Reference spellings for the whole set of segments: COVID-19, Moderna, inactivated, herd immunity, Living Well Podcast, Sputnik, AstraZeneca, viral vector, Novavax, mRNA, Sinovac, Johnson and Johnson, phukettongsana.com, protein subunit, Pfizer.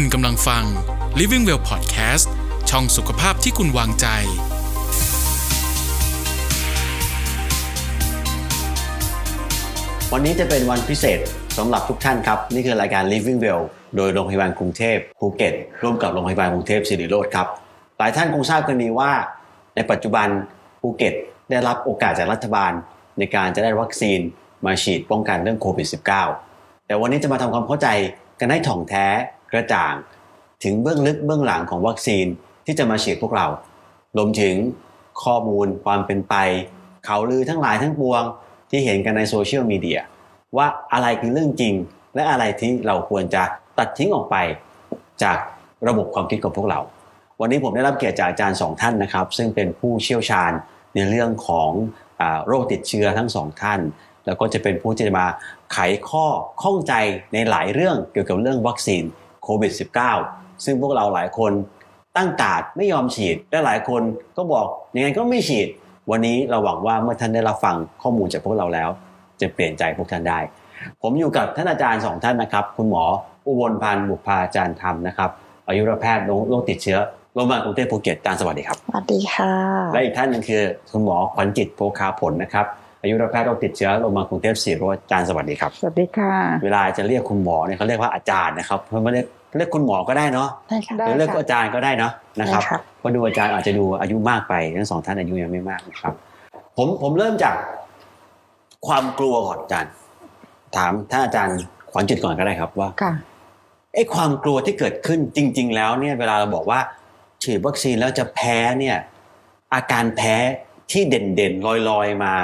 คุณกำลังฟัง Living Well Podcast ช่องสุขภาพที่คุณวางใจวันนี้จะเป็นวันพิเศษสำหรับทุกท่านครับนี่คือรายการ Living Well โดยโรงพยาบาลกรุงเทพภูเก็ตร่วมกับโรงพยาบาลกรุงเทพศิริโรจน์ครับหลายท่านคงทราบกันดีว่าในปัจจุบันภูเก็ตได้รับโอกาสจากรัฐบาลในการจะได้วัคซีนมาฉีดป้องกันเรื่องโควิด -19 แต่วันนี้จะมาทำความเข้าใจกันให้ถ่องแท้กระจ่างถึงเบื้องลึกเบื้องหลังของวัคซีนที่จะมาฉีดพวกเรารวมถึงข้อมูลความเป็นไปข่าวลือทั้งหลายทั้งปวงที่เห็นกันในโซเชียลมีเดียว่าอะไรคือเรื่องจริงและอะไรที่เราควรจะตัดทิ้งออกไปจากระบบความคิดของพวกเราวันนี้ผมได้รับเกียรติจากอาจารย์2ท่านนะครับซึ่งเป็นผู้เชี่ยวชาญในเรื่องของโรคติดเชื้อทั้ง2ท่านแล้วก็จะเป็นผู้ที่จะมาไขข้อข้องใจในหลายเรื่องเกี่ยวกับเรื่องวัคซีนโควิด -19 ซึ่งพวกเราหลายคนตั้งการ์ดไม่ยอมฉีดและหลายคนก็บอกยังไงก็ไม่ฉีดวันนี้เราหวังว่าเมื่อท่านได้รับฟังข้อมูลจากพวกเราแล้วจะเปลี่ยนใจพวกท่านได้ผมอยู่กับท่านอาจารย์2ท่านนะครับคุณหมออุบลพันธ์บุพภาอาจารย์ธรรมนะครับอายุรแพทย์โรคติดเชื้อโรงพยาบาลกรุงเทพภูเก็ตอาจารย์สวัสดีครับสวัสดีค่ะและอีกท่านนึงคือคุณหมอขวัญจิตโภคาผลนะครับอายุรแพทย์โรคติดเชื้อโรงพยาบาลกรุงเทพศิริโรจน์อาจารย์สวัสดีครับสวัสดีค่ะเวลาจะเรียกคุณหมอเนี่ยเขาเรียกว่าอาจารย์นะครับเพราะไม่เรียกคุณหมอก็ได้เนาะหรือเรียกอาจารย์ก็ได้เนาะนะครับเพราะดูอาจารย์อาจจะดูอายุมากไปทั้งสองท่านอายุยังไม่มากนะครับผมเริ่มจากความกลัวก่อนอาจารย์ถามท่านอาจารย์ขวัญจิตก่อนก็ได้ครับว่าไอ้ความกลัวที่เกิดขึ้นจริงๆแล้วเนี่ยเวลาเราบอกว่าฉีดวัคซีนแล้วจะแพ้เนี่ยอาการแพ้ที่เด่นๆลอยๆมา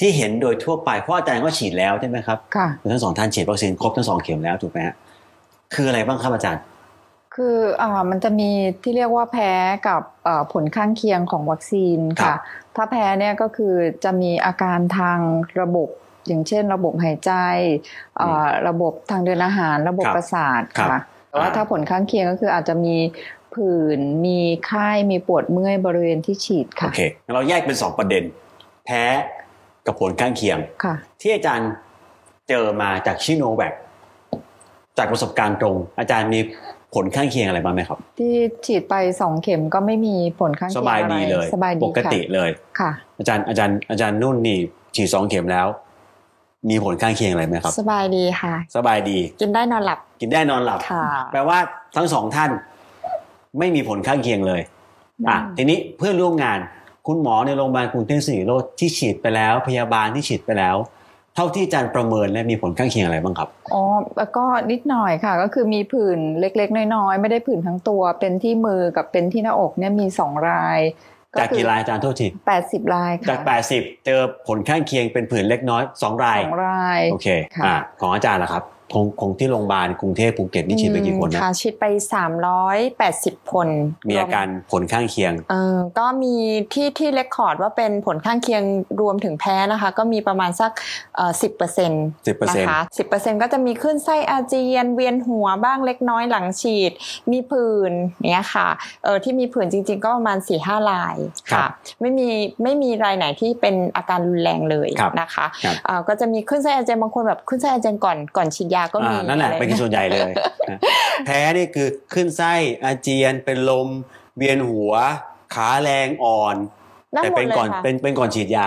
ที่เห็นโดยทั่วไปเพราะอาจารย์ก็ฉีดแล้วใช่ไหมครับค่ะทั้งสองท่านฉีดวัคซีนครบทั้งสองเข็มแล้วถูกไหมฮะคืออะไรบ้างครับอาจารย์คือมันจะมีที่เรียกว่าแพ้กับผลข้างเคียงของวัคซีนค่ะถ้าแพ้เนี่ยก็คือจะมีอาการทางระบบอย่างเช่นระบบหายใจระบบทางเดินอาหารระบบประสาทค่ะแต่ว่าถ้าผลข้างเคียงก็คืออาจจะมีผื่นมีไข้มีปวดเมื่อยบริเวณที่ฉีดค่ะโอเคเราแยกเป็น2ประเด็นแพ้กับผลข้างเคียงที่อาจารย์เจอมาจากชิโนแวคจากประสบการณ์ตรงอาจารย์มีผลข้างเคียงอะไรบ้างไหมครับที่ฉีดไป2เข็มก็ไม่มีผลข้างเคียงอะไรสบายดีเลยปกติเลยค่ะอาจารย์นุ่นนี่ฉีด2เข็มแล้วมีผลข้างเคียงอะไรไหมครับสบายดีค่ะสบายดีกินได้นอนหลับค่ะแปลว่าทั้ง2ท่านไม่มีผลข้างเคียงเลยทีนี้เพื่อนร่วมงานคุณหมอในโรงพยาบาลกรุงเทพศิริโรจน์ที่ฉีดไปแล้วพยาบาลที่ฉีดไปแล้วเท่าที่อาจารย์ประเมินและมีผลข้างเคียงอะไรบ้างครับอ๋อแล้วก็นิดหน่อยค่ะก็คือมีผื่นเล็กๆน้อยๆไม่ได้ผื่นทั้งตัวเป็นที่มือกับเป็นที่หน้าอกเนี่ยมี2รายจากกี่รายอาจารย์โทษที80รายค่ะจาก80เจอผลข้างเคียงเป็นผื่นเล็กน้อย2รายโอเคของอาจารย์ล่ะครับของที่โรงพยาบาลกรุงเทพภูเก็ตนี่ฉีดไปกี่คนนะฉีดไป380คนมีอาการผลข้างเคียงก็มีที่เรคคอร์ดว่าเป็นผลข้างเคียงรวมถึงแพ้นะคะก็มีประมาณสัก 10% นะคะ 10% ก็จะมีขึ้นไส้อาเจียนเวียนหัวบ้างเล็กน้อยหลังฉีดมีผื่นเนี้ยค่ะที่มีผื่นจริงๆก็ประมาณ 4-5 รายค่ะไม่มีรายไหนที่เป็นอาการรุนแรงเลยนะคะก็จะมีขึ้นไส้อาเจียนบางคนแบบขึ้นไส้อาเจียนก่อนฉีดยานั่นแหละเป็นส่วนใหญ่เลยแพ้นี่คือขึ้นไส้อาเจียนเป็นลมเวียนหัวขาแรงอ่อนแต่เป็นก่อนฉีดยา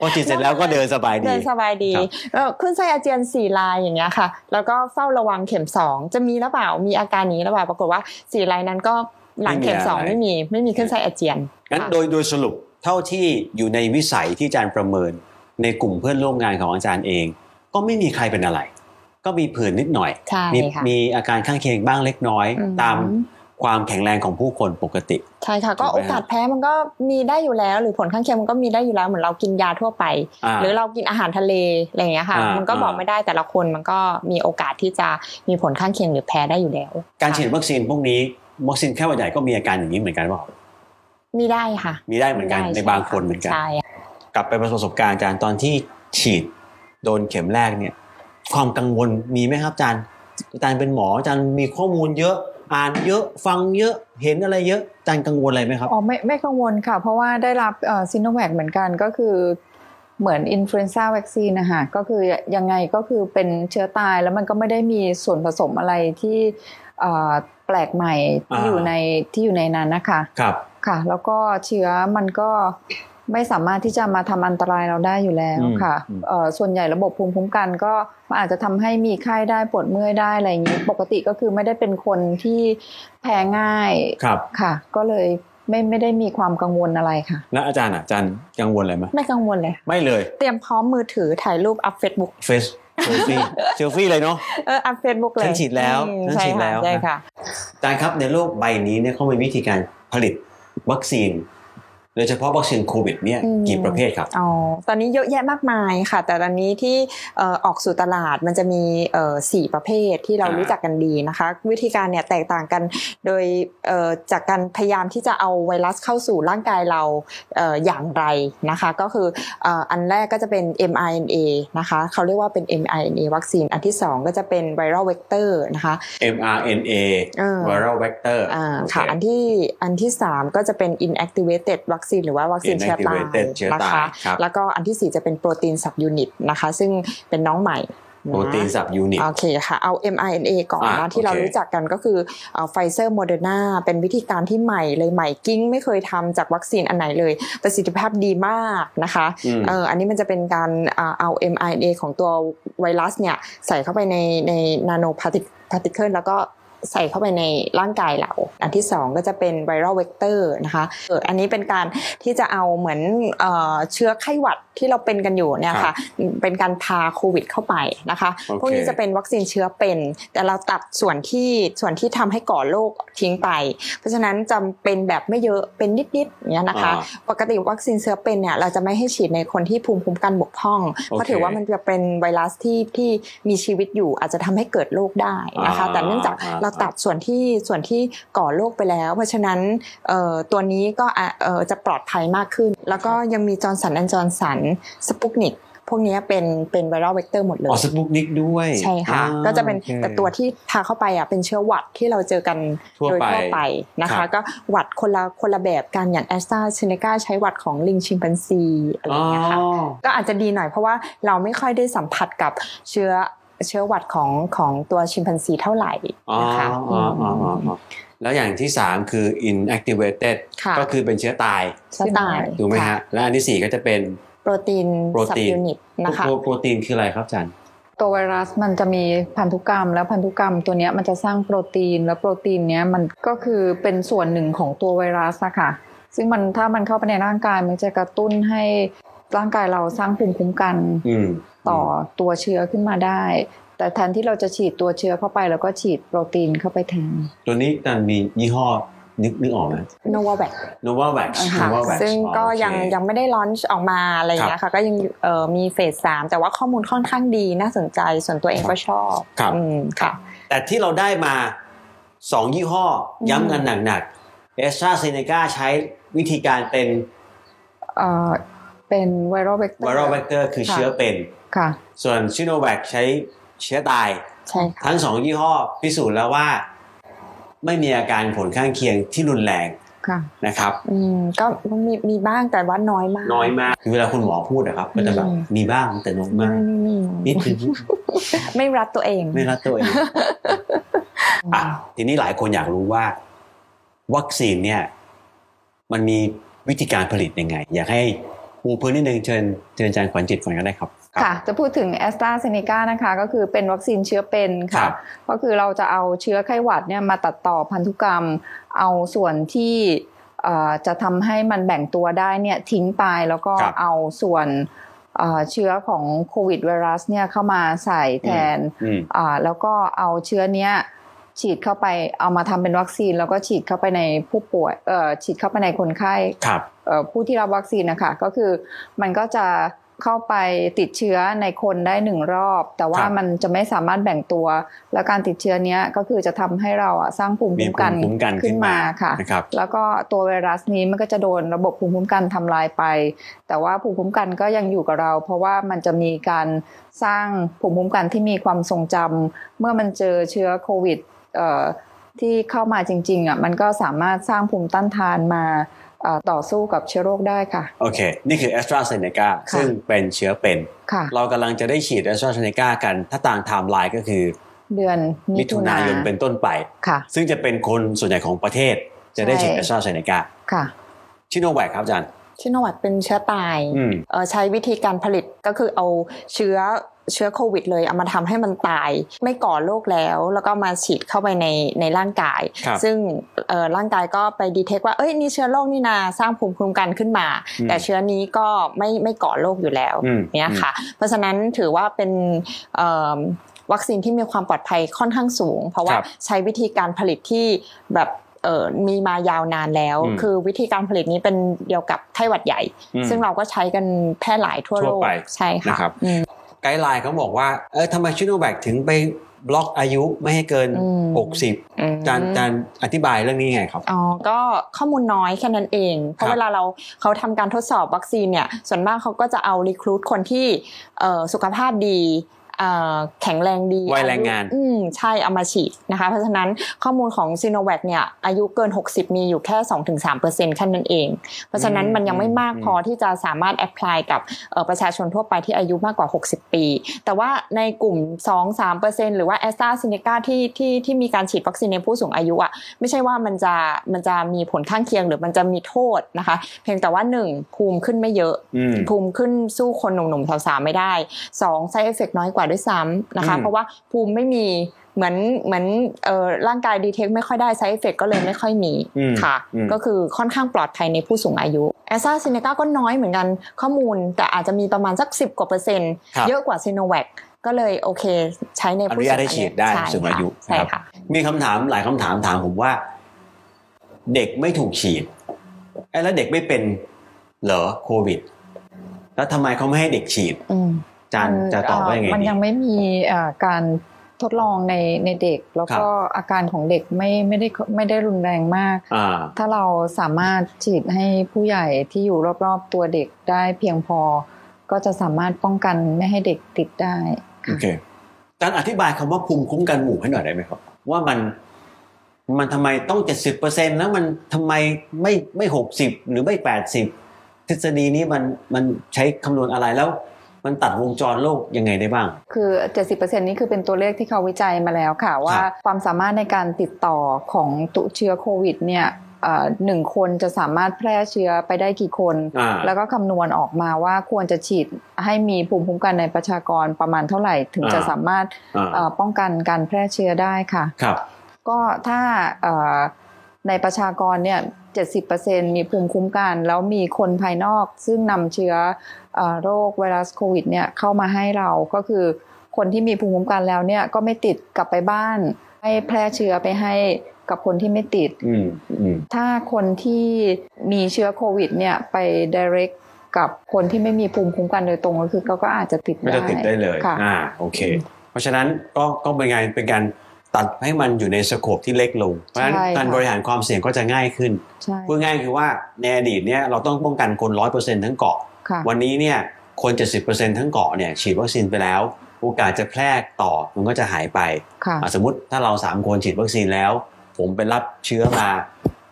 พอฉีดเสร็จแล้วก็เดินสบายดีขึ้นไส้อาเจียน4รายอย่างเงี้ยค่ะแล้วก็เฝ้าระวังเข็ม2จะมีหรือเปล่ามีอาการนี้หรือเปล่าปรากฏว่า4รายนั้นก็หลังเข็ม2ไม่มีขึ้นไส้อาเจียนงั้นโดยสรุปเท่าที่อยู่ในวิสัยที่อาจารย์ประเมินในกลุ่มเพื่อนร่วมงานของอาจารย์เองก็ไม่มีใครเป็นอะไรก็มีผื่นนิดหน่อยมีอาการข้างเคียงบ้างเล็กน้อยตามความแข็งแรงของผู้คนปกติใช่ค่ะก็โอกาสแพ้มันก็มีได้อยู่แล้วหรือผลข้างเคียงมันก็มีได้อยู่แล้วเหมือนเรากินยาทั่วไปหรือเรากินอาหารทะเลอะไรอย่างเงี้ยค่ะมันก็บอกไม่ได้แต่ละคนมันก็มีโอกาสที่จะมีผลข้างเคียงหรือแพ้ได้อยู่แล้วการฉีดวัคซีนพวกนี้วัคซีนแค่วันใหญ่ก็มีอาการอย่างนี้เหมือนกันว่ามีได้ค่ะมีได้เหมือนกันในบางคนเหมือนกันกลับไปประสบการณ์อาจารย์ตอนที่ฉีดโดนเข็มแรกเนี่ยความกังวลมีไหมครับอาจารย์เป็นหมออาจารย์มีข้อมูลเยอะอ่านเยอะฟังเยอะเห็นอะไรเยอะอาจารย์กังวลอะไรไหมครับอ๋อไม่กังวลค่ะเพราะว่าได้รับซิโนแวคเหมือนกันก็คือ เหมือนอินฟลูเอนซ่าวัคซีนนะคะก็คือยังไงก็คือเป็นเชื้อตายแล้วมันก็ไม่ได้มีส่วนผสมอะไรที่แปลกใหม่ที่อยู่ในนั้นนะคะครับค่ะแล้วก็เชื้อมันก็ไม่สามารถที่จะมาทำอันตรายเราได้อยู่แล้วค่ะส่วนใหญ่ระบบภูมิคุ้มกันก็อาจจะทำให้มีไข้ได้ปวดเมื่อยได้อะไรอย่างนี้ปกติก็คือไม่ได้เป็นคนที่แพ้ง่ายค่ะก็เลยไม่ได้มีความกังวลอะไรค่ะแล้วอาจารย์กังวลอะไรไหมไม่กังวลเลยไม่เลยเตรียมพร้อมมือถือถ่ายรูปอัพFacebookเซลฟี่เลยเนาะอัพ Facebook เลยฉันฉีดแล้วใช่ค่ะอาจารย์ครับในโลกใบนี้เนี่ยเขามีวิธีการผลิตวัคซีนโดยเฉพาะวัคซีนโควิดเนี่ยกี่ประเภทครับอ๋อตอนนี้เยอะแยะมากมายค่ะแต่ตอนนี้ที่ออกสู่ตลาดมันจะมี4ประเภทที่เรารู้จักกันดีนะคะวิธีการเนี่ยแตกต่างกันโดยจากการพยายามที่จะเอาไวรัสเข้าสู่ร่างกายเราอย่างไรนะคะก็คืออันแรกก็จะเป็น mRNA นะคะเขาเรียกว่าเป็น mRNA วัคซีนอันที่2ก็จะเป็น viral vector นะคะ mRNA viral vector ค่ะอันที่3ก็จะเป็น inactivated วัคซีนหรือว่าวัคซีนเชื้อตายนะคะแล้วก็อันที่4จะเป็นโปรตีนซับยูนิตนะคะซึ่งเป็นน้องใหม่โปรตีนซับยูนิตโอเคค่ะเอา mRNA ก่อนนะที่เรารู้จักกันก็คือPfizer Moderna เป็นวิธีการที่ใหม่เลยใหม่กิ้งไม่เคยทำจากวัคซีนอันไหนเลยประสิทธิภาพดีมากนะคะอันนี้มันจะเป็นการเอา mRNA ของตัวไวรัสเนี่ยใส่เข้าไปในนาโนพาร์ติเคิลแล้วก็ใส่เข้าไปในร่างกายเราอันที่2ก็จะเป็น viral vector นะคะอันนี้เป็นการที่จะเอาเหมือนเชื้อไข้หวัดที่เราเป็นกันอยู่เนี่ยค่ะเป็นการพาโควิดเข้าไปนะคะพวกนี้จะเป็นวัคซีนเชื้อเป็นแต่เราตัดส่วนที่ทำให้ก่อโรคทิ้งไปเพราะฉะนั้นจำเป็นแบบไม่เยอะเป็นนิดๆเนี่ยนะคะปกติวัคซีนเชื้อเป็นเนี่ยเราจะไม่ให้ฉีดในคนที่ภูมิคุ้มกันบกพร่องเพราะถือว่ามันจะเป็นไวรัสที่มีชีวิตอยู่อาจจะทำให้เกิดโรคได้นะคะแต่เนื่องจากตัดส่วนที่ก่อโรคไปแล้วเพราะฉะนั้นตัวนี้ก็จะปลอดภัยมากขึ้นแล้วก็ยังมีจอห์นสันแอนด์จอห์นสันสปุตนิกพวกนี้เป็นไวรัลเวกเตอร์หมดเลยอ๋อสปุตนิกด้วยใช่ค่ะก็จะเป็นแต่ตัวที่พาเข้าไปอ่ะเป็นเชื้อหวัดที่เราเจอกันโดยทั่วไปนะคะก็หวัดคนละแบบกันอย่าง AstraZeneca ใช้หวัดของลิงชิมแปนซีอะไรอย่างเงี้ยค่ะก็อาจจะดีหน่อยเพราะว่าเราไม่ค่อยได้สัมผัสกับเชื้อหวัดของตัวชิมแปนซีเท่าไหร่นะคะแล้วอย่างที่3คือ inactivated ก็คือเป็นเชื้อตายถูกไหมฮะและอันที่4ก็จะเป็นโปรตีนยูนิตนะคะโปรตีนคืออะไรครับอาจารย์ตัวไวรัสมันจะมีพันธุกรรมแล้วพันธุกรรมตัวนี้มันจะสร้างโปรตีนแล้วโปรตีนเนี้ยมันก็คือเป็นส่วนหนึ่งของตัวไวรัสนะคะซึ่งมันถ้ามันเข้าไปในร่างกายมันจะกระตุ้นให้ร่างกายเราสร้างภูมิคุ้มกันต่อตัวเชื้อขึ้นมาได้แต่แทนที่เราจะฉีดตัวเชื้อเข้าไปแล้วก็ฉีดโปรตีนเข้าไปแทนตัวนี้การมียี่ห้อนึกออกไหม Novavax Novavax ซึ่งก็ยังไม่ได้ลอนช์ออกมาอะไรอย่างเงี้ยค่ะก็ยังมีเฟส3แต่ว่าข้อมูลค่อนข้างดีน่าสนใจส่วนตัวเองก็ชอบค่ะแต่ที่เราได้มา2ยี่ห้อย้ำกันหนักๆ AstraZeneca ใช้วิธีการเป็นไวรัลเวกเตอร์คือเชื้อเป็นค่ะส่วน Sinovac ใช้เชื้อตายใช่ค่ะทั้ง2ยี่ห้อพิสูจน์แล้วว่าไม่มีอาการผลข้างเคียงที่รุนแรงค่ะนะครับก็มีบ้างแต่ว่าน้อยมากคือเวลาคุณหมอพูดนะครับก็จะแบบมีบ้างแต่น้อยมากนิดนึงไม่รัดตัวเองอ่ะทีนี้หลายคนอยากรู้ว่าวัคซีนเนี่ยมันมีวิธีการผลิตยังไงอยากให้ปูพื้นนิดนึงเชิญอาจารย์ขวัญจิตก่อนก็ได้ครับค่ะจะพูดถึง AstraZeneca นะคะก็คือเป็นวัคซีนเชื้อเป็นค่ะก็คือเราจะเอาเชื้อไข้หวัดเนี่ยมาตัดต่อพันธุกรรมเอาส่วนที่จะทำให้มันแบ่งตัวได้เนี่ยทิ้งไปแล้วก็เอาส่วนเชื้อของโควิดไวรัสเนี่ยเข้ามาใส่แทนแล้วก็เอาเชื้อเนี้ยฉีดเข้าไปเอามาทำเป็นวัคซีนแล้วก็ฉีดเข้าไปในผู้ป่วยฉีดเข้าไปในคนไข้ผู้ที่รับวัคซีนนะคะก็คือมันก็จะเข้าไปติดเชื้อในคนได้1รอบแต่ว่ามันจะไม่สามารถแบ่งตัวและการติดเชื้อเนี้ยก็คือจะทำให้เราสร้างภูมิคุ้มกันขึ้นมาค่ะแล้วก็ตัวไวรัสนี้มันก็จะโดนระบบภูมิคุ้มกันทำลายไปแต่ว่าภูมิคุ้มกันก็ยังอยู่กับเราเพราะว่ามันจะมีการสร้างภูมิคุ้มกันที่มีความทรงจำเมื่อมันเจอเชื้อโควิดที่เข้ามาจริงๆอ่ะมันก็สามารถสร้างภูมิต้านทานมา ต่อสู้กับเชื้อโรคได้ค่ะโอเคนี่คือ AstraZeneca ซึ่งเป็นเชื้อเป็นเรากำลังจะได้ฉีด AstraZeneca กันถ้าต่างไทม์ไลน์ก็คือเดือนมิถุนายนเป็นต้นไปซึ่งจะเป็นคนส่วนใหญ่ของประเทศจะได้ฉีด AstraZeneca ค่ะ Sinovac ครับอาจารย์ชิโนวัคเป็นเชื้อตายใช้วิธีการผลิตก็คือเอาเชื้อโควิดเลยเอามาทำให้มันตายไม่ก่อโรคแล้วก็มาฉีดเข้าไปในร่างกายซึ่งร่างกายก็ไปดีเทคว่าเอ้ยนี่เชื้อโรคนี่นาสร้างภูมิคุ้มกันขึ้นมาแต่เชื้อนี้ก็ไม่ก่อโรคอยู่แล้วเนี่ยค่ะเพราะฉะนั้นถือว่าเป็นวัคซีนที่มีความปลอดภัยค่อนข้างสูงเพราะว่าใช้วิธีการผลิตที่แบบมีมายาวนานแล้วคือวิธีการผลิตนี้เป็นเดียวกับไข้หวัดใหญ่ซึ่งเราก็ใช้กันแพร่หลายทั่วโลกใช่ค่ะนะครับไกด์ไลน์เขาบอกว่าทำไมชิโนแวคถึงไปบล็อกอายุไม่ให้เกิน60จานอธิบายเรื่องนี้ไงครับอ๋อก็ข้อมูลน้อยแค่นั้นเองเพราะเวลาเขาทำการทดสอบวัคซีนเนี่ยส่วนมากเขาก็จะเอารีครูทคนที่สุขภาพดีแข็งแรงดีวัยแรงงานใช่เอามาฉีดนะคะเพราะฉะนั้นข้อมูลของ Sinovac เนี่ยอายุเกิน60มีอยู่แค่ 2-3% แค่นั้นเองเพราะฉะนั้นมันยังไม่มากพอที่จะสามารถแอพพลายกับประชาชนทั่วไปที่อายุมากกว่า60ปีแต่ว่าในกลุ่ม 2-3% หรือว่า AstraZeneca ที่มีการฉีดวัคซีนในผู้สูงอายุอ่ะไม่ใช่ว่ามันจะมีผลข้างเคียงหรือมันจะมีโทษนะคะเพียงแต่ว่า1ภูมิขึ้นไม่เยอะภูมิขึ้นสู้คนหนุ่มๆสาวๆไม่ได้2 side effect น้อยกว่าด้วยซ้ำนะคะเพราะว่าภูมิไม่มีเหมือนร่างกายดีเทคไม่ค่อยได้ไซด์เอฟเฟกต์ก็เลยไม่ค่อยมีค่ะก็คือค่อนข้างปลอดภัยในผู้สูงอายุ AstraZeneca ก็น้อยเหมือนกันข้อมูลแต่อาจจะมีประมาณสัก10กว่าเปอร์เซ็นต์เยอะกว่า Sinovac ก็เลยโอเคใช้ในผู้สูงอายุได้ฉีดได้สูงอายุนะครับมีคำถามหลายคำถามถามผมว่าเด็กไม่ถูกฉีดแล้วเด็กไม่เป็นเหรอโควิดแล้วทำไมเขาไม่ให้เด็กฉีดจะตอบว่ายังไงมันยังไม่มีการทดลองในเด็กแล้วก็อาการของเด็กไม่ได้รุนแรงมากถ้าเราสามารถฉีดให้ผู้ใหญ่ที่อยู่รอบๆตัวเด็กได้เพียงพอก็จะสามารถป้องกันไม่ให้เด็กติดได้โอเคอาจารย์อธิบายคำว่าภูมิคุ้มกันหมู่ให้หน่อยได้ไหมครับว่ามันทำไมต้อง 70% แล้วมันทำไมไม่60หรือไม่80ทฤษฎีนี้มันใช้คำนวณอะไรแล้วมันตัดวงจรโรคยังไงได้บ้างคือ 70% นี้คือเป็นตัวเลขที่เขาวิจัยมาแล้วค่ะว่าความสามารถในการติดต่อของตัวเชื้อโควิดเนี่ย1คนจะสามารถแพร่เชื้อไปได้กี่คนแล้วก็คำนวณออกมาว่าควรจะฉีดให้มีภูมิคุ้มกันในประชากรประมาณเท่าไหร่ถึงจะสามารถป้องกันการแพร่เชื้อได้ค่ะครับก็ถ้าในประชากรเนี่ย 70% มีภูมิคุ้มกันแล้วมีคนภายนอกซึ่งนำเชื้อโรคไวรัสโควิดเนี่ยเข้ามาให้เราก็คือคนที่มีภูมิคุ้มกันแล้วเนี่ยก็ไม่ติดกลับไปบ้านให้แพร่เชื้อไปให้กับคนที่ไม่ติดถ้าคนที่มีเชื้อโควิดเนี่ยไป direct กับคนที่ไม่มีภูมิคุ้มกันโดยตรงก็คือเขาก็อาจจะติดได้ไม่ติดได้เลยโอเคเพราะฉะนั้นก็เป็นไงเป็นการตัดให้มันอยู่ในสโคปที่เล็กลงเพราะฉะนั้นการบริหารความเสี่ยงก็จะง่ายขึ้นพูดง่ายคือว่าในอดีตเนี่ยเราต้องป้องกันคน 100% ทั้งเกาะวันนี้เนี่ยคน 70% ทั้งเกาะเนี่ยฉีดวัคซีนไปแล้วโอกาสจะแพร่ต่อมันก็จะหายไปสมมุติถ้าเรา3คนฉีดวัคซีนแล้วผมไปรับเชื้อมา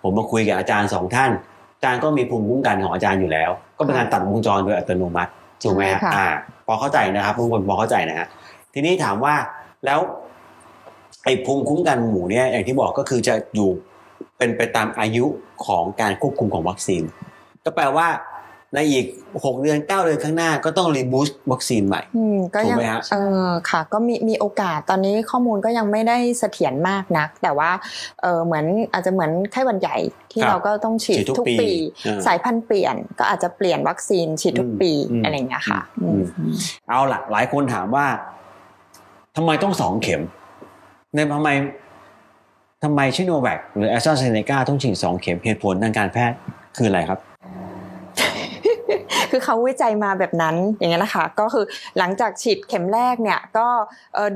ผมมาคุยกับอาจารย์2ท่านอาจารย์ก็มีภูมิคุ้มกันของอาจารย์อยู่แล้วก็เป็นการตัดวงจรโดยอัตโนมัติถูกมั้ยฮะพอเข้าใจนะครับทุกคนพอเข้าใจนะฮะทีนี้ถามว่าแล้วไอ้ภูมิคุ้มกันหมู่เนี่ยอย่างที่บอกก็คือจะอยู่เป็นไปตามอายุของการควบคุมของวัคซีนก็แปลว่าในอีก6เดือน9เดือนข้างหน้าก็ต้องรีบูสต์วัคซีนใหม่ถูกไหมครับค่ะก็มีโอกาสตอนนี้ข้อมูลก็ยังไม่ได้เสถียรมากนักแต่ว่าเหมือนอาจจะเหมือนไข้หวัดใหญ่ที่เราก็ต้องฉีดทุกปีสายพันธุ์เปลี่ยนก็อาจจะเปลี่ยนวัคซีนฉีดทุกปีอะไรอย่างเงี้ยค่ะเอาล่ะหลายคนถามว่าทำไมต้อง2เข็มเนี่ยทำไมชิโนแวคหรือแอสตราเซเนกาต้องฉีด2เข็มเหตุผลทางการแพทย์คืออะไรครับคือเขาวิจัยมาแบบนั้นอย่างนี้นะคะก็คือหลังจากฉีดเข็มแรกเนี่ยก็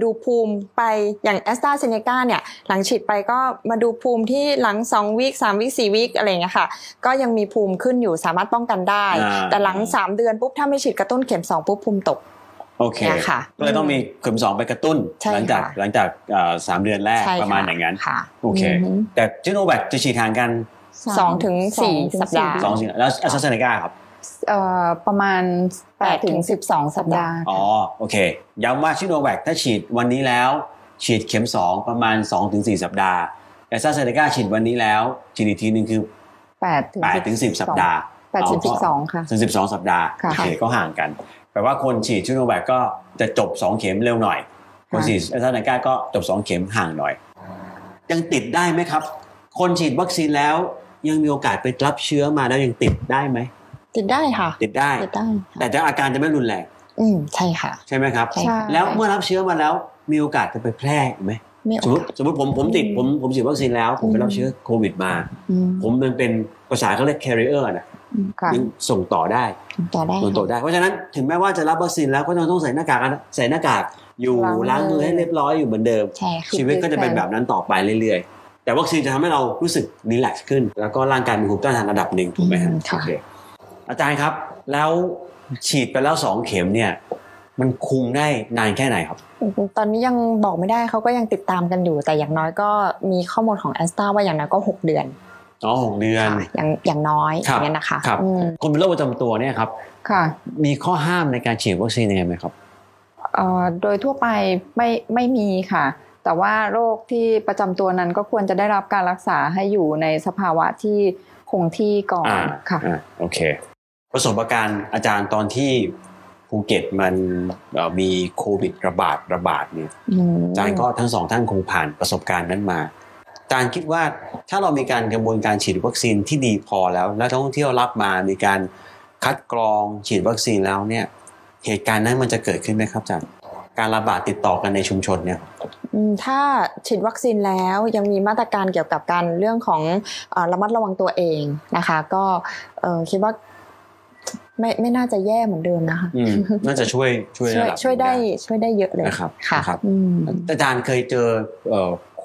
ดูภูมิไปอย่าง AstraZeneca เนี่ยหลังฉีดไปก็มาดูภูมิที่หลัง2วีค3วีค4วีคอะไรอย่างเงี้ยค่ะก็ยังมีภูมิขึ้นอยู่สามารถป้องกันได้แต่หลัง3เดือนปุ๊บถ้าไม่ฉีดกระตุ้นเข็ม2ปุ๊บภูมิตกโอเคก็เลยต้องมีเข็ม2ไปกระตุ้นหลังจาก3เดือนแรกประมาณอย่างนั้นโอเคแต่ซิโนแวคจะฉีดห่างกัน 2ถึง4สัปดาห์2ถึงแล้ว AstraZeneca ครับประมาณ8ถึง12สัปดาห์อ๋อโอเคย้ำว่า Sinovac ถ้าฉีดวันนี้แล้วฉีดเข็ม2ประมาณ2ถึง4สัปดาห์แต่ AstraZeneca ฉีดวันนี้แล้วฉีดอีกทีนึงคือ8ถึง10สัปดาห์8ถึง12ค่ะ12สัปดาห์โอเคก็ห่างกันแปลว่าคนฉีด Sinovac ก็จะจบ2เข็มเร็วหน่อยคนฉีด AstraZeneca ก็จบ2เข็มห่างหน่อยยังติดได้ไหมครับคนฉีดวัคซีนแล้วยังมีโอกาสไปรับเชื้อมาแล้วยังติดได้ไหมติดได้ค่ะติดได้แต่จะอาการจะไม่รุนแรงใช่ค่ะใช่ไหมครับแล้วเมื่อรับเชื้อมาแล้วมีโอกาสจะไปแพร่ไหมสมมติผมติดผมฉีดวัคซีนแล้วผมไปรับเชื้อโควิดมาผมมันเป็นภาษาเขาเรียก carrier นะยังส่งต่อได้ส่งต่อได้เพราะฉะนั้นถึงแม้ว่าจะรับวัคซีนแล้วก็ต้องใส่หน้ากากอยู่ล้างมือให้เรียบร้อยอยู่เหมือนเดิมชีวิตก็จะเป็นแบบนั้นต่อไปเรื่อยๆแต่วัคซีนจะทำให้เรารู้สึกรีแลกซ์ขึ้นแล้วก็ร่างกายมีภูมิต้านทานระดับหนึ่งถูกไหมครับโอเคอาจารย์ครับแล้วฉีดไปแล้ว2เข็มเนี่ยมันคุมได้นานแค่ไหนครับตอนนี้ยังบอกไม่ได้เขาก็ยังติดตามกันอยู่แต่อย่างน้อยก็มีข้อมูลของ Astra ว่าอย่างน้อยก็6เดือนอ๋อ6เดือนอย่างน้อยอย่างนี้นะคะคนเป็นโรคประจำตัวเนี่ยครับมีข้อห้ามในการฉีดวัคซีนยังไงไหมครับโดยทั่วไปไม่มีค่ะแต่ว่าโรคที่ประจำตัวนั้นก็ควรจะได้รับการรักษาให้อยู่ในสภาวะที่คงที่ก่อนค่ะโอเคประสบการณ์อาจารย์ตอนที่ภูเก็ตมันมีโควิดระบาดเนี่ยอาจารย์ก็ทั้งสองท่านคงผ่านประสบการณ์นั้นมาอาจารย์คิดว่าถ้าเรามีการกระบวนการฉีดวัคซีนที่ดีพอแล้วและนักท่องเที่ยวรับมามีการคัดกรองฉีดวัคซีนแล้วเนี่ยเหตุการณ์นั้นมันจะเกิดขึ้นไหมครับอาจารย์การระบาดติดต่อกันในชุมชนเนี่ยถ้าฉีดวัคซีนแล้วยังมีมาตรการเกี่ยวกับการเรื่องของระมัดระวังตัวเองนะคะก็คิดว่าไม่น่าจะแย่เหมือนเดิมนะคะน่าจะช่วยได้เยอะเลยนะครับค่ะอาจารย์เคยเจอ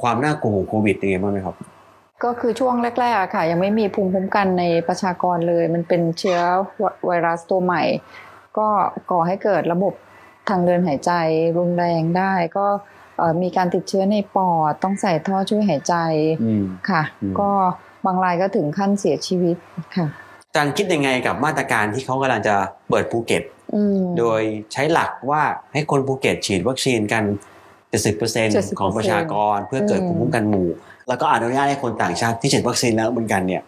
ความน่ากลัวของโควิดยังไงบ้างไหมครับก็คือช่วงแรกๆค่ะยังไม่มีภูมิคุ้มกันในประชากรเลยมันเป็นเชื้อไวรัสตัวใหม่ก็ก่อให้เกิดระบบทางเดินหายใจรุนแรงได้ก็มีการติดเชื้อในปอดต้องใส่ท่อช่วยหายใจค่ะก็บางรายก็ถึงขั้นเสียชีวิตค่ะอาจารย์คิดยังไงกับมาตรการที่เขากำลังจะเปิดภูเก็ตโดยใช้หลักว่าให้คนภูเก็ตฉีดวัคซีนกัน 70% ของประชากรเพื่อเกิดภูมิคุ้มกันหมู่แล้วก็อนุญาตให้คนต่างชาติที่ฉีดวัคซีนแล้วเหมือนกันเนี่ย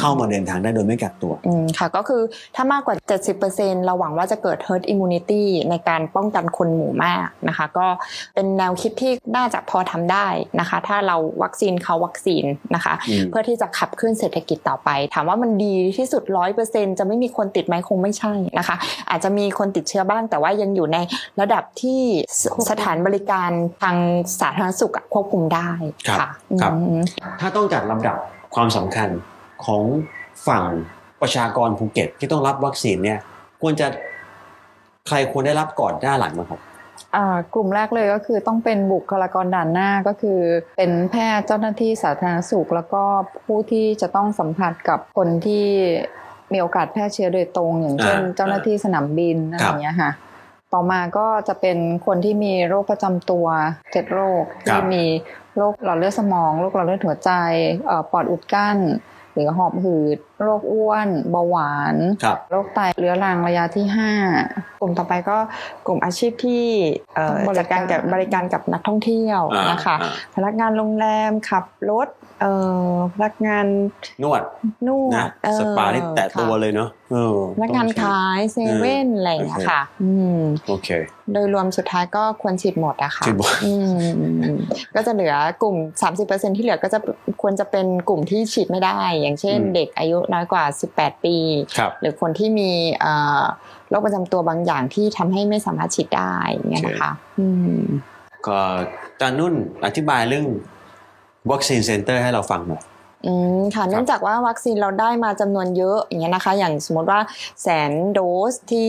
เข้ามาเดินทางได้โดยไม่กักตัวค่ะก็คือถ้ามากกว่า 70% เราหวังว่าจะเกิด herd immunity ในการป้องกันคนหมู่มากนะคะก็เป็นแนวคิดที่น่าจะพอทำได้นะคะถ้าเราวัคซีนเขาวัคซีนนะคะเพื่อที่จะขับเคลื่อนเศรษฐกิจต่อไปถามว่ามันดีที่สุด 100% จะไม่มีคนติดไหมคงไม่ใช่นะคะอาจจะมีคนติดเชื้อบ้างแต่ว่ายังอยู่ในระดับที่สถานบริการทางสาธารณสุขควบคุมได้ค่ะถ้าต้องจัดลำดับความสำคัญของฝั่งประชากรภูเก็ตที่ต้องรับวัคซีนเนี่ยควรจะใครควรได้รับก่อนหน้าหลังมั้งครับกลุ่มแรกเลยก็คือต้องเป็นบุคลากรด่านหน้าก็คือเป็นแพทย์เจ้าหน้าที่สาธารณสุขแล้วก็ผู้ที่จะต้องสัมผัสกับคนที่มีโอกาสแพร่เชื้อโดยตรงอย่างเช่นเจ้าหน้าที่สนามบินอะไรอย่างเงี้ยค่ะต่อมาก็จะเป็นคนที่มีโรคประจำตัว7โรคที่มีโรคหลอดเลือดสมองโรคหลอดเลือดหัวใจปอดอุดกั้นหรือหอบหืดโรคอ้วนเบาหวานโรคไตเรื้อรังระยะที่5กลุ่มต่อไปก็กลุ่มอาชีพที่จัดการกับบริการกับนักท่องเที่ยวนะคะพนักงานโรงแรมขับรถพนักงานนวดนะสปาที่แตะตัวเลยเนาะพนักงานขายเซเว่นอะไรอย่างเงี้ยค่ะโอเคโดยรวมสุดท้ายก็ควรฉีดหมดอะค่ะก็จะเหลือกลุ่ม 30% ที่เหลือก็จะควรจะเป็นกลุ่มที่ฉีดไม่ได้อย่างเช่นเด็กอายุน้อยกว่า18ปีหรือคนที่มีโรคประจำตัวบางอย่างที่ทำให้ไม่สามารถฉีดได้อย่างเงี้ยนะคะก็ตานุ่นอธิบายเรื่องวัคซีนเซ็นเตอร์ให้เราฟังหน่อยค่ะเนื่องจากว่าวัคซีนเราได้มาจำนวนเยอะอย่างเงี้ยนะคะอย่างสมมติว่า100,000 โดสที่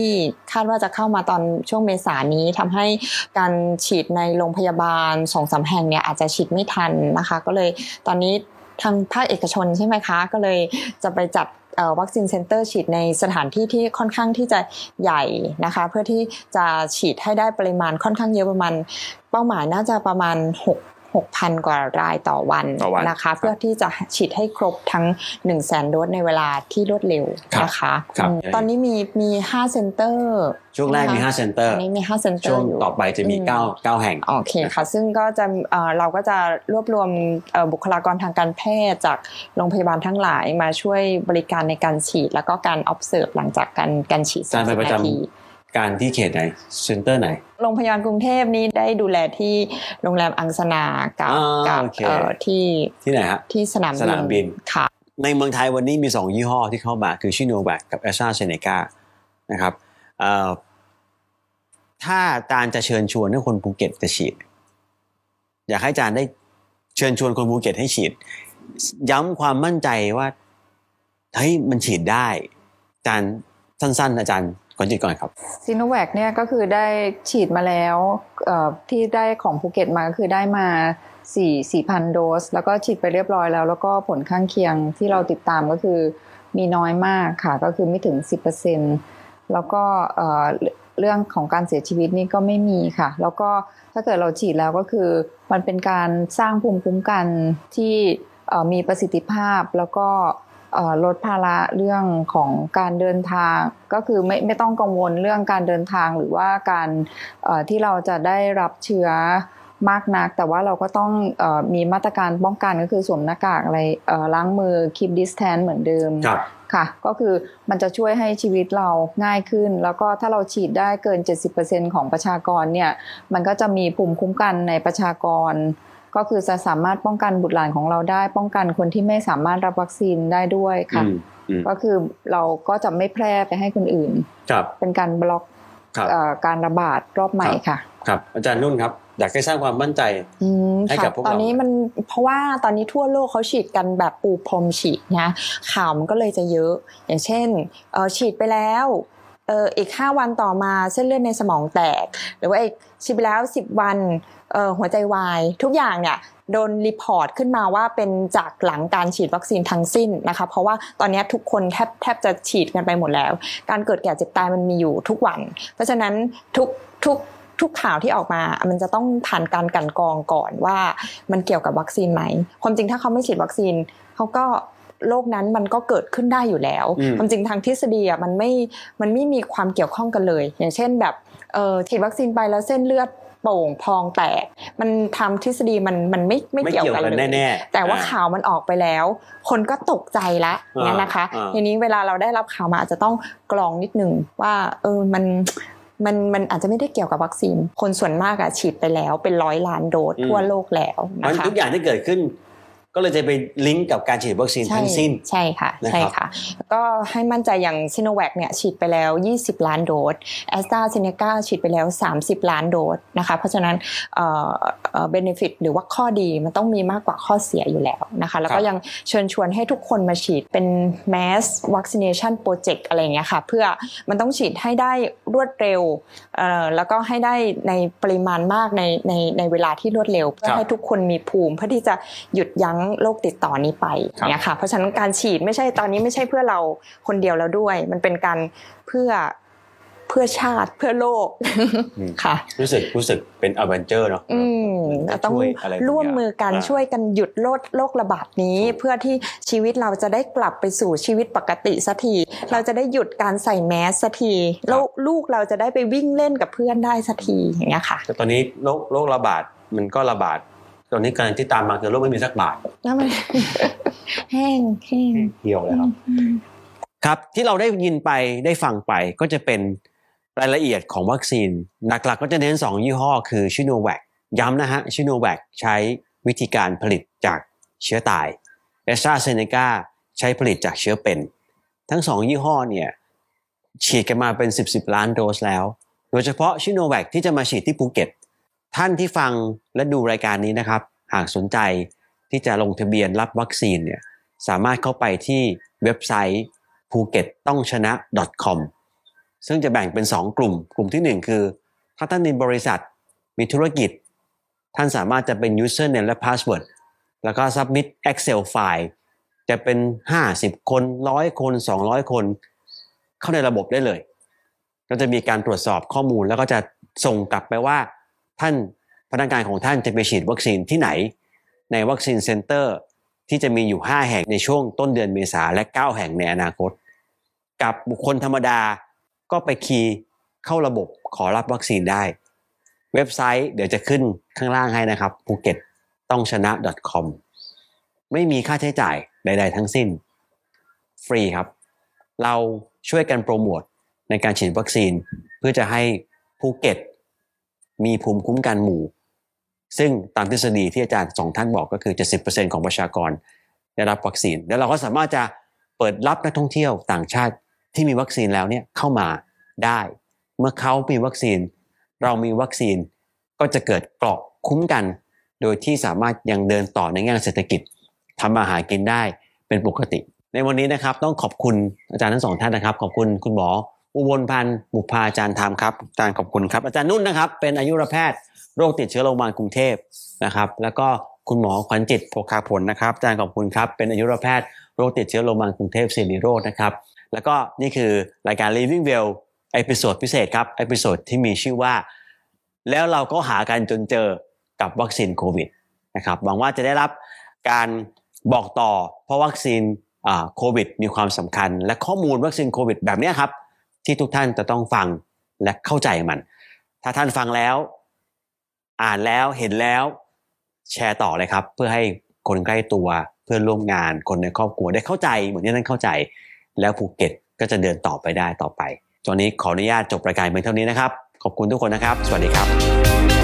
คาดว่าจะเข้ามาตอนช่วงเมษายนนี้ทำให้การฉีดในโรงพยาบาล 2-3 แห่งเนี่ยอาจจะฉีดไม่ทันนะคะก็เลยตอนนี้ทางภาคเอกชนใช่ไหมคะก็เลยจะไปจัดวัคซีนเซ็นเตอร์ฉีดในสถานที่ที่ค่อนข้างที่จะใหญ่นะคะเพื่อที่จะฉีดให้ได้ปริมาณค่อนข้างเยอะประมาณเป้าหมายน่าจะประมาณ 6 6,000 กว่ารายต่อวันนะคะเพื่อที่จะฉีดให้ครบทั้ง 100,000 โดสในเวลาที่รวดเร็วนะคะตอนนี้มี5เซ็นเตอร์ช่วงแรกมี5เซ็นเตอร์ตอนนี้มี5เซ็นเตอร์ช่วงต่อไปจะมี9แห่งโอเคค่ะซึ่งก็จะเราก็จะรวบรวมบุคลากรทางการแพทย์จากโรงพยาบาลทั้งหลายมาช่วยบริการในการฉีดแล้วก็การ observe หลังจากการฉีด30นาทีการที่เขตไหนเซ็นเตอร์ไหนโรงพยาบาลกรุงเทพนี้ได้ดูแลที่โรงแรมอังสนากับที่ไหนฮะที่สนามบินค่ะในเมืองไทยวันนี้มี2ยี่ห้อที่เข้ามาคือ Sinovac กับ AstraZeneca นะครับถ้าอาจารย์จะเชิญชวนให้คนภูเก็ตจะฉีดอยากให้อาจารย์ได้เชิญชวนคนภูเก็ตให้ฉีดย้ำความมั่นใจว่าเฮ้ยมันฉีดได้อาจารย์สั้นๆอาจารย์ก่อนฉีดก่อนครับซิโนแวคเนี่ยก็คือได้ฉีดมาแล้วที่ได้ของภูเก็ตมาก็คือได้มา4,000 โดสแล้วก็ฉีดไปเรียบร้อยแล้วแล้วก็ผลข้างเคียงที่เราติดตามก็คือมีน้อยมากค่ะก็คือไม่ถึง 10% แล้วก็เรื่องของการเสียชีวิตนี่ก็ไม่มีค่ะแล้วก็ถ้าเกิดเราฉีดแล้วก็คือมันเป็นการสร้างภูมิคุ้มกันที่มีประสิทธิภาพแล้วก็ลดภาระเรื่องของการเดินทางก็คือไม่ต้องกังวลเรื่องการเดินทางหรือว่าการที่เราจะได้รับเชื้อมากนักแต่ว่าเราก็ต้องมีมาตรการป้องกันก็คือสวมหน้ากากอะไรล้างมือ keep distance เหมือนเดิมค่ะก็คือมันจะช่วยให้ชีวิตเราง่ายขึ้นแล้วก็ถ้าเราฉีดได้เกิน 70% ของประชากรเนี่ยมันก็จะมีภูมิคุ้มกันในประชากรก็คือจะสามารถป้องกันบุตรหลานของเราได้ป้องกันคนที่ไม่สามารถรับวัคซีนได้ด้วยค่ะก็คือเราก็จะไม่แพร่ไปให้คนอื่นเป็นการบล็อกการระบาดรอบใหม่ค่ะครับอาจารย์นุ่นครับอยากให้สร้างความมั่นใจให้กับพวกเราตอนนี้มันเพราะว่าตอนนี้ทั่วโลกเขาฉีดกันแบบปูพรมฉีดนะข่าวมันก็เลยจะเยอะอย่างเช่นฉีดไปแล้วอีก5วันต่อมาเส้นเลือดในสมองแตกหรือว่าอีกฉีดไปแล้ว10วันหัวใจวายทุกอย่างเนี่ยโดนรีพอร์ตขึ้นมาว่าเป็นจากหลังการฉีดวัคซีนทั้งสิ้นนะคะเพราะว่าตอนนี้ทุกคนแทบจะฉีดกันไปหมดแล้วการเกิดแก่เจ็บตายมันมีอยู่ทุกวันเพราะฉะนั้นทุกข่าวที่ออกมามันจะต้องผ่านการกลั่นกรองก่อนว่ามันเกี่ยวกับวัคซีนไหมความจริงถ้าเขาไม่ฉีดวัคซีนเขาก็โรคนั้นมันก็เกิดขึ้นได้อยู่แล้วความจริงทางทฤษฎีอ่ะมันไม่มีความเกี่ยวข้องกันเลยอย่างเช่นแบบฉีดวัคซีนไปแล้วเส้นเลือดโป่งพองแตกมันทำทฤษฎีมันไม่เกี่ยวกันเลยแต่ว่าข่าวมันออกไปแล้วคนก็ตกใจละเนี่ยนะคะทีนี้เวลาเราได้รับข่าวมาอาจจะต้องกรองนิดนึงว่ามันอาจจะไม่ได้เกี่ยวกับวัคซีนคนส่วนมากอะฉีดไปแล้วเป็น100 ล้านโดสทั่วโลกแล้วนะคะทุกอย่างที่เกิดขึ้นก็เลยจะไปลิงก์กับการฉีดวัคซีนทั้งสิ้นใช่ค่ะใช่ค่ะก็ให้มั่นใจอย่าง Sinovac เนี่ยฉีดไปแล้ว20ล้านโดส AstraZeneca ฉีดไปแล้ว30ล้านโดสนะคะเพราะฉะนั้นbenefit หรือว่าข้อดีมันต้องมีมากกว่าข้อเสียอยู่แล้วนะคะแล้วก็ยังเชิญชวนให้ทุกคนมาฉีดเป็น mass vaccination project อะไรอย่างเงี้ยค่ะเพื่อมันต้องฉีดให้ได้รวดเร็วแล้วก็ให้ได้ในปริมาณมากในเวลาที่รวดเร็วเพื่อให้ทุกคนมีภูมิเพื่อที่จะหยุดยั้งโรคติดต่อนี้ไปเนี่ยค่ะเพราะฉะนั้นการฉีดไม่ใช่ตอนนี้ไม่ใช่เพื่อเราคนเดียวแล้วด้วยมันเป็นการเพื่อชาติเพื่อโลกค่ะรู้สึกเป็นอเวนเจอร์เนาะต้องร่วมมือกันช่วยกันหยุดโรคระบาดนี้เพื่อที่ชีวิตเราจะได้กลับไปสู่ชีวิตปกติสักทีเราจะได้หยุดการใส่แมสสักทีลูกเราจะได้ไปวิ่งเล่นกับเพื่อนได้สักทีอย่างเงี้ยค่ะแต่ตอนนี้โรคระบาดมันก็ระบาดตอนนี้การที่ตามมาคือโลกไม่มีสักบาทแล้วมันแห้งเหี่ยวเลยครับครับที่เราได้ยินไปได้ฟังไปก็จะเป็นรายละเอียดของวัคซีนหลักๆก็จะเน้น2ยี่ห้อคือชิโนแวคย้ำนะฮะชิโนแวคใช้วิธีการผลิตจากเชื้อตายแอสตราเซเนกาใช้ผลิตจากเชื้อเป็นทั้ง2ยี่ห้อเนี่ยฉีดกันมาเป็น10ล้านโดสแล้วโดยเฉพาะชิโนแวคที่จะมาฉีดที่ภูเก็ตท่านที่ฟังและดูรายการนี้นะครับหากสนใจที่จะลงทะเบียนรับวัคซีนเนี่ยสามารถเข้าไปที่เว็บไซต์ phukettongsana.com ซึ่งจะแบ่งเป็น2กลุ่มที่1คือถ้าท่านมีบริษัทมีธุรกิจท่านสามารถจะเป็น username และ password แล้วก็ submit excel file จะเป็น50คน100คน200คนเข้าในระบบได้เลยก็จะมีการตรวจสอบข้อมูลแล้วก็จะส่งกลับไปว่าท่าน พนักงานของท่านจะไปฉีดวัคซีนที่ไหนในวัคซีนเซ็นเตอร์ที่จะมีอยู่5แห่งในช่วงต้นเดือนเมษาและ9แห่งในอนาคตกับบุคคลธรรมดาก็ไปคีย์เข้าระบบขอรับวัคซีนได้เว็บไซต์เดี๋ยวจะขึ้นข้างล่างให้นะครับ phuket.tongchana.com ไม่มีค่าใช้จ่ายใดๆทั้งสิ้นฟรีครับเราช่วยกันโปรโมทในการฉีดวัคซีนเพื่อจะให้ภูเก็ตมีภูมิคุ้มกันหมู่ซึ่งตามทฤษฎีที่อาจารย์2ท่านบอกก็คือ 70% ของประชากรได้รับวัคซีนแล้วเราก็สามารถจะเปิดรับนักท่องเที่ยวต่างชาติที่มีวัคซีนแล้วเนี่ยเข้ามาได้เมื่อเขามีวัคซีนเรามีวัคซีนก็จะเกิดเกราะคุ้มกันโดยที่สามารถยังเดินต่อในแง่เศรษฐกิจทำมาหากินได้เป็นปกติในวันนี้นะครับต้องขอบคุณอาจารย์ทั้งสองท่านนะครับขอบคุณคุณหมออุบลพันธ์บุภาอาจารย์ธรรมครับอาจารย์ขอบคุณครับอาจารย์นุ่นนะครับเป็นอายุรแพทย์โรคติดเชื้อโรงพยาบาลกรุงเทพนะครับแล้วก็คุณหมอขวัญจิตโภคาผลนะครับอาจารย์ขอบคุณครับเป็นอายุรแพทย์โรคติดเชื้อโรงพยาบาลกรุงเทพศิริโรจน์นะครับแล้วก็นี่คือรายการ Living Well เอพิโซดพิเศษครับเอพิโซดที่มีชื่อว่าแล้วเราก็หากันจนเจอกับวัคซีนโควิดนะครับหวังว่าจะได้รับการบอกต่อเพราะวัคซีนโควิดมีความสำคัญและข้อมูลวัคซีนโควิดแบบนี้ครับที่ทุกท่านจะต้องฟังและเข้าใจมันถ้าท่านฟังแล้วอ่านแล้วเห็นแล้วแชร์ต่อเลยครับเพื่อให้คนใกล้ตัวเพื่อนร่วมงานคนในครอบครัวได้เข้าใจเหมือนที่ท่านเข้าใจแล้วภูเก็ตก็จะเดินต่อไปได้ต่อไปตอนนี้ขออนุญาตจบรายการเพียงเท่านี้นะครับขอบคุณทุกคนนะครับสวัสดีครับ